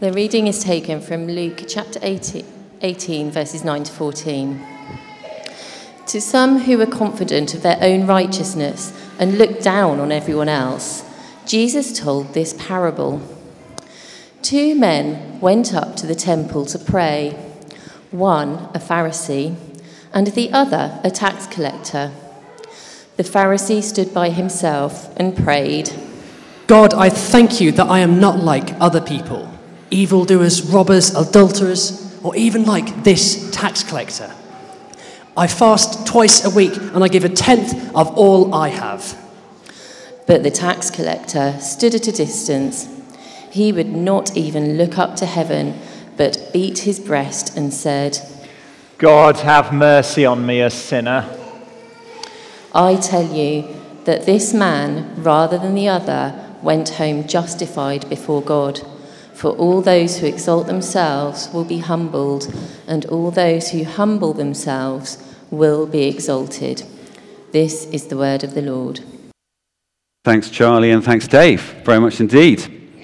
The reading is taken from Luke chapter 18, verses 9 to 14. To some who were confident of their own righteousness and looked down on everyone else, Jesus told this parable. 2 men went up to the temple to pray, one a Pharisee and the other a tax collector. The Pharisee stood by himself and prayed, God, I thank you that I am not like other people, evildoers, robbers, adulterers, or even like this tax collector. I fast twice a week and I give a tenth of all I have. But the tax collector stood at a distance. He would not even look up to heaven, but beat his breast and said, God, have mercy on me, a sinner. I tell you that this man, rather than the other, went home justified before God. For all those who exalt themselves will be humbled, and all those who humble themselves will be exalted. This is the word of the Lord. Thanks, Charlie, and thanks, Dave, very much indeed.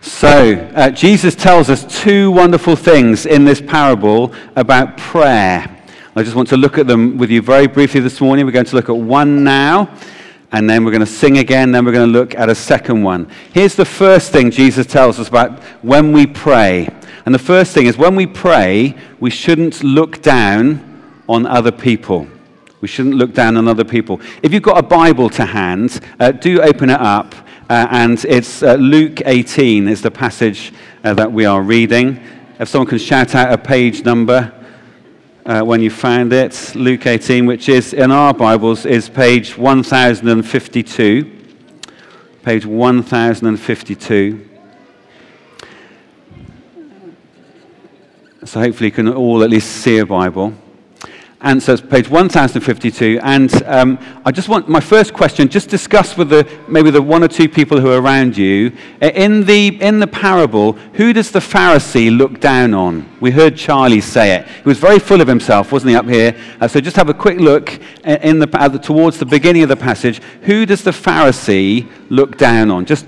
So, Jesus tells us 2 wonderful things in this parable about prayer. I just want to look at them with you very briefly this morning. We're going to look at one now, and then we're going to sing again, then we're going to look at a second one. Here's the first thing Jesus tells us about when we pray. And the first thing is, when we pray, we shouldn't look down on other people. We shouldn't look down on other people. If you've got a Bible to hand, do open it up. And it's Luke 18 is the passage that we are reading. If someone can shout out a page number when you found it, Luke 18, which is in our Bibles is page 1052. Page 1052. So hopefully you can all at least see a Bible. And so it's page 1052, and I just want my first question, just discuss with maybe the 1 or 2 people who are around you. In the parable, who does the Pharisee look down on? We heard Charlie say it. He was very full of himself, wasn't he, up here? So just have a quick look towards the beginning of the passage. Who does the Pharisee look down on? Just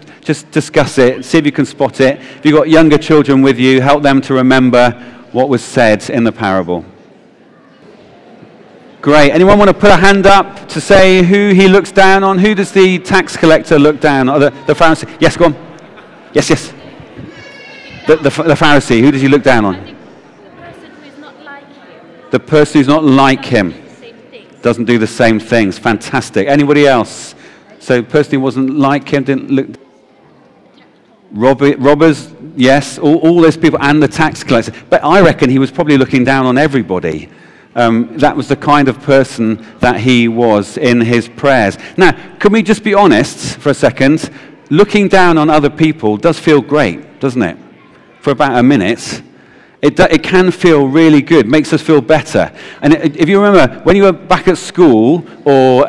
discuss it, see if you can spot it. If you've got younger children with you, help them to remember what was said in the parable. Great. Anyone want to put a hand up to say who he looks down on? Who does the tax collector look down on? The Pharisee? Yes, go on. Yes. The Pharisee. Who does he look down on? The person who's not like him. Doesn't do the same things. Fantastic. Anybody else? So the person who wasn't like him didn't look. Robbers, yes. All those people and the tax collector. But I reckon he was probably looking down on everybody. That was the kind of person that he was in his prayers. Now, can we just be honest for a second? Looking down on other people does feel great, doesn't it? For about a minute, it can feel really good, makes us feel better. And if you remember, when you were back at school, or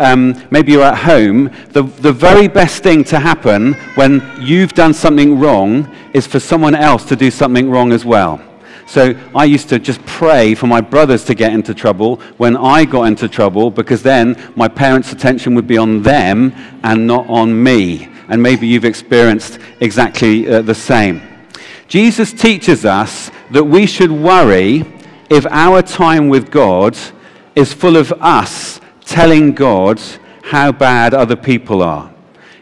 maybe you were at home, the very best thing to happen when you've done something wrong is for someone else to do something wrong as well. So I used to just pray for my brothers to get into trouble when I got into trouble, because then my parents' attention would be on them and not on me. And maybe you've experienced exactly the same. Jesus teaches us that we should worry if our time with God is full of us telling God how bad other people are.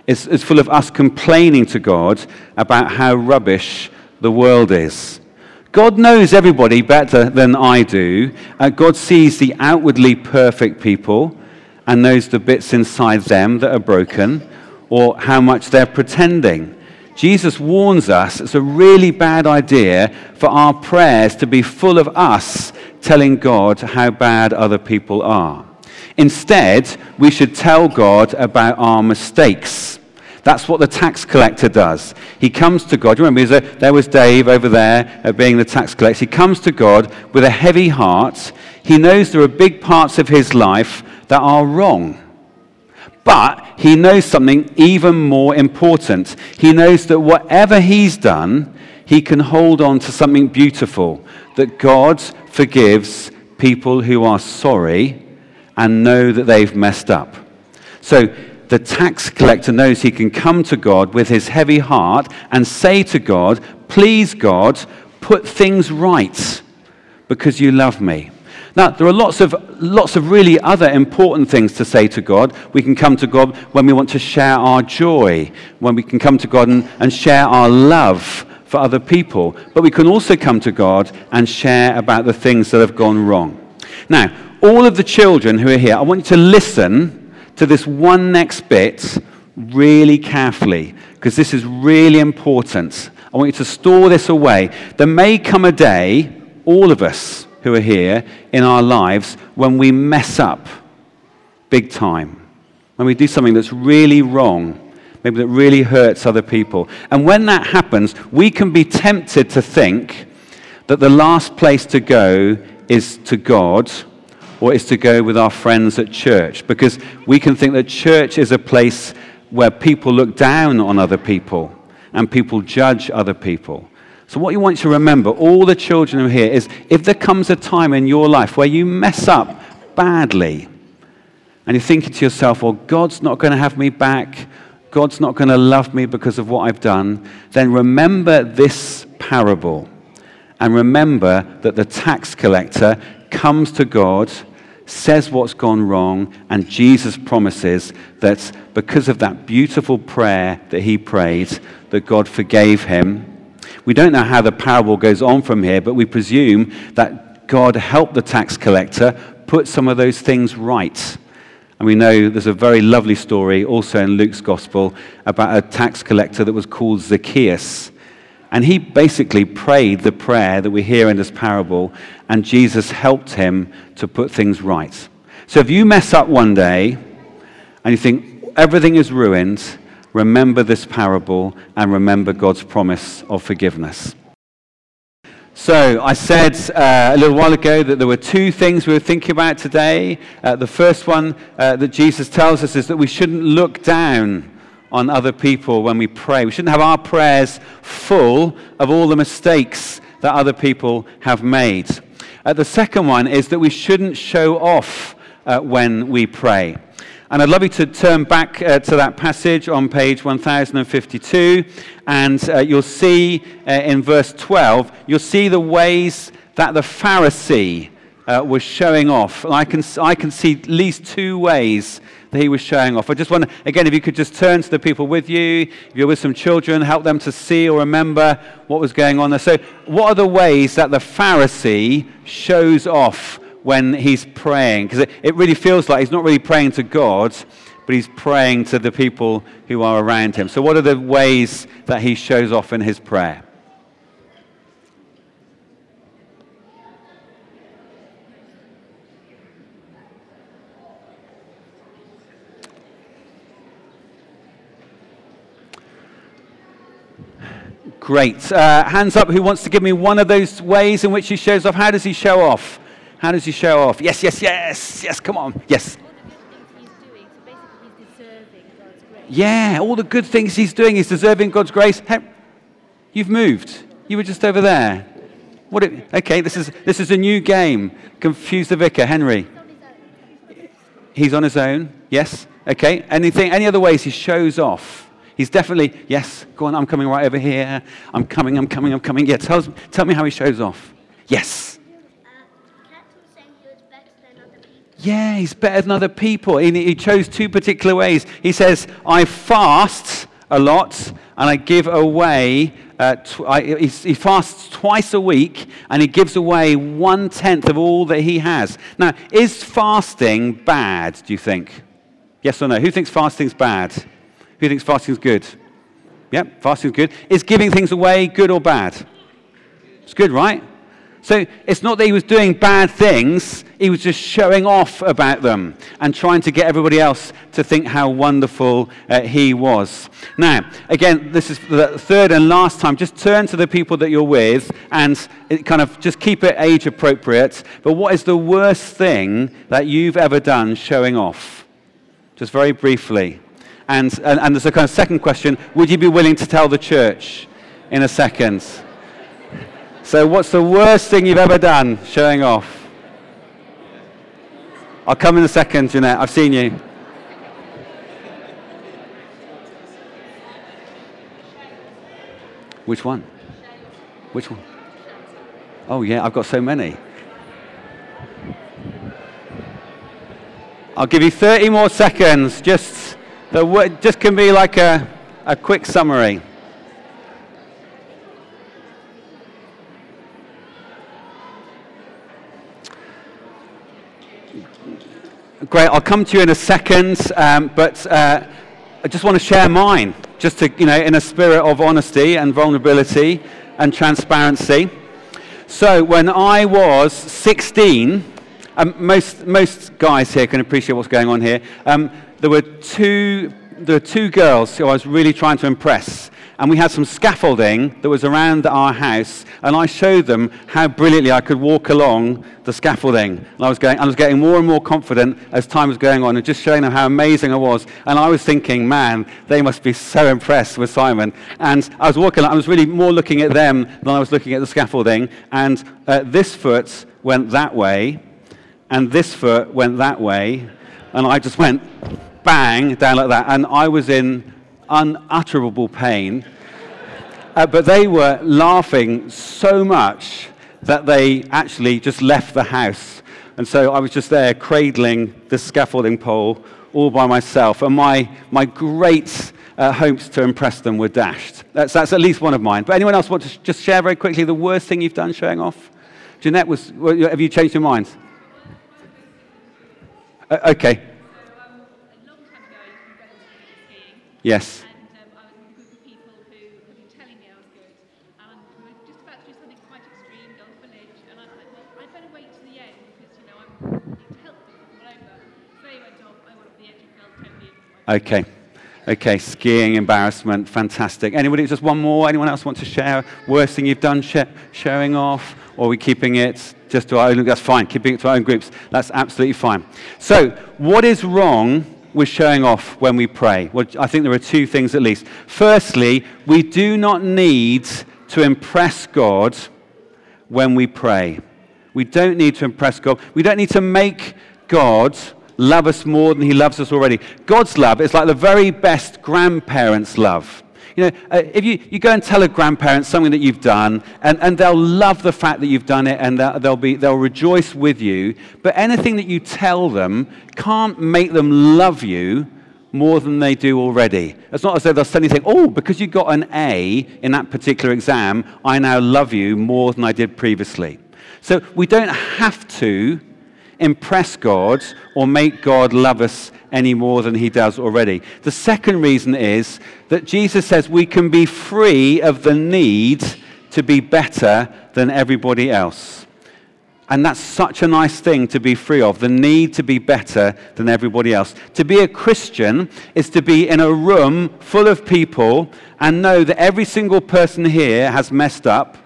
It's full of us complaining to God about how rubbish the world is. God knows everybody better than I do. God sees the outwardly perfect people and knows the bits inside them that are broken or how much they're pretending. Jesus warns us it's a really bad idea for our prayers to be full of us telling God how bad other people are. Instead, we should tell God about our mistakes. That's what the tax collector does. He comes to God. Remember, there was Dave over there being the tax collector. He comes to God with a heavy heart. He knows there are big parts of his life that are wrong. But he knows something even more important. He knows that whatever he's done, he can hold on to something beautiful, that God forgives people who are sorry and know that they've messed up. So, the tax collector knows he can come to God with his heavy heart and say to God, please God, put things right because you love me. Now, there are lots of really other important things to say to God. We can come to God when we want to share our joy, when we can come to God and share our love for other people. But we can also come to God and share about the things that have gone wrong. Now, all of the children who are here, I want you to listen to this one next bit really carefully, because this is really important. I want you to store this away. There may come a day, all of us who are here, in our lives when we mess up big time, when we do something that's really wrong, maybe that really hurts other people. And when that happens, we can be tempted to think that the last place to go is to God, or is to go with our friends at church, because we can think that church is a place where people look down on other people and people judge other people. So what you want to remember, all the children who are here, is if there comes a time in your life where you mess up badly and you're thinking to yourself, well, God's not going to have me back, God's not going to love me because of what I've done, then remember this parable and remember that the tax collector comes to God, says what's gone wrong, and Jesus promises that because of that beautiful prayer that he prayed, that God forgave him. We don't know how the parable goes on from here, but we presume that God helped the tax collector put some of those things right. And we know there's a very lovely story also in Luke's gospel about a tax collector that was called Zacchaeus. And he basically prayed the prayer that we hear in this parable, and Jesus helped him to put things right. So if you mess up one day and you think everything is ruined, remember this parable and remember God's promise of forgiveness. So I said a little while ago that there were two things we were thinking about today. The first one that Jesus tells us is that we shouldn't look down on other people when we pray. We shouldn't have our prayers full of all the mistakes that other people have made. The second one is that we shouldn't show off when we pray. And I'd love you to turn back to that passage on page 1052, and you'll see in verse 12, you'll see the ways that the Pharisee was showing off. And I can see at least two ways that he was showing off. I just want to, again, if you could just turn to the people with you, if you're with some children, help them to see or remember what was going on there. So what are the ways that the Pharisee shows off when he's praying? Because it really feels like he's not really praying to God, but he's praying to the people who are around him. So what are the ways that he shows off in his prayer? Great. Hands up who wants to give me one of those ways in which he shows off. How does he show off? How does he show off? Yes, come on, yes. All the good things he's doing, so basically he's deserving God's grace. Yeah, all the good things he's doing, he's deserving God's grace. Hey, you've moved. You were just over there. Okay, this is a new game. Confuse the vicar, Henry. He's on his own, yes. Okay, any other ways he shows off? He's definitely, yes, go on, I'm coming right over here. I'm coming. Yeah, tell me how he shows off. Yes. Yeah, he's better than other people. He chose two particular ways. He says, I fast a lot and I give away, he fasts twice a week and he gives away 1/10 of all that he has. Now, is fasting bad, do you think? Yes or no? Who thinks fasting's bad? Who thinks fasting's good? Yep, fasting's good. Is giving things away good or bad? It's good, right? So it's not that he was doing bad things, he was just showing off about them and trying to get everybody else to think how wonderful he was. Now, again, this is the third and last time. Just turn to the people that you're with and kind of just keep it age appropriate. But what is the worst thing that you've ever done showing off? Just very briefly. And there's a kind of second question, would you be willing to tell the church in a second? So what's the worst thing you've ever done showing off? I'll come in a second, Jeanette. I've seen you. Which one? Which one? Oh, yeah, I've got so many. I'll give you 30 more seconds. Just can be like a quick summary. Great, I'll come to you in a second, but I just want to share mine, just to, in a spirit of honesty and vulnerability and transparency. So when I was 16, most guys here can appreciate what's going on here. There were two girls who I was really trying to impress, and we had some scaffolding that was around our house, and I showed them how brilliantly I could walk along the scaffolding. And I was getting more and more confident as time was going on, and just showing them how amazing I was. And I was thinking, man, they must be so impressed with Simon. And I was walking, I was really more looking at them than I was looking at the scaffolding. And this foot went that way, and this foot went that way, and I just went bang down like that, and I was in unutterable pain, but they were laughing so much that they actually just left the house. And so I was just there cradling this scaffolding pole all by myself, and my great hopes to impress them were dashed. That's at least one of mine. But anyone else want to just share very quickly the worst thing you've done showing off? Jeanette, have you changed your mind? Okay. Yes. And I was with a group of people who had been telling me I was good, and we were just about to do something quite extreme, go for lunch, and I said, well, I'd better wait to the end, because, I need to help people come over. So they went off, I went off the edge and fell 10 meters away. Okay, skiing embarrassment, fantastic. Anybody, just one more? Anyone else want to share? Worst thing you've done showing off? Or are we keeping it just to our own? That's fine, keeping it to our own groups. That's absolutely fine. So, what is wrong with showing off when we pray? Well, I think there are two things at least. Firstly, we do not need to impress God when we pray. We don't need to impress God. We don't need to make God love us more than he loves us already. God's love is like the very best grandparents' love. If you go and tell a grandparent something that you've done, and they'll love the fact that you've done it, and they'll rejoice with you, but anything that you tell them can't make them love you more than they do already. It's not as though they'll suddenly think, oh, because you got an A in that particular exam, I now love you more than I did previously. So we don't have to impress God or make God love us any more than he does already. The second reason is that Jesus says we can be free of the need to be better than everybody else. And that's such a nice thing to be free of, the need to be better than everybody else. To be a Christian is to be in a room full of people and know that every single person here has messed up,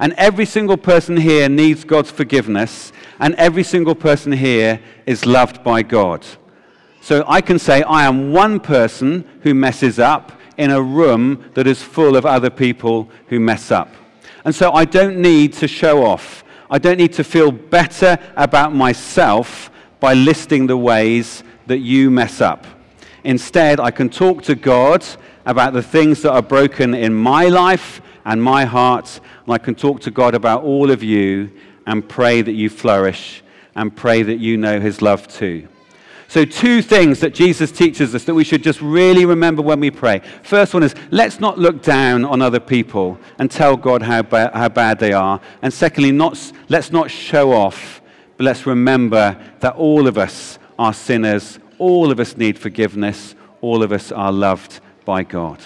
and every single person here needs God's forgiveness, and every single person here is loved by God. So I can say I am one person who messes up in a room that is full of other people who mess up. And so I don't need to show off. I don't need to feel better about myself by listing the ways that you mess up. Instead, I can talk to God about the things that are broken in my life and my heart, and I can talk to God about all of you and pray that you flourish, and pray that you know his love too. So two things that Jesus teaches us that we should just really remember when we pray. First one is, let's not look down on other people and tell God how bad they are. And secondly, let's not show off, but let's remember that all of us are sinners, all of us need forgiveness, all of us are loved by God.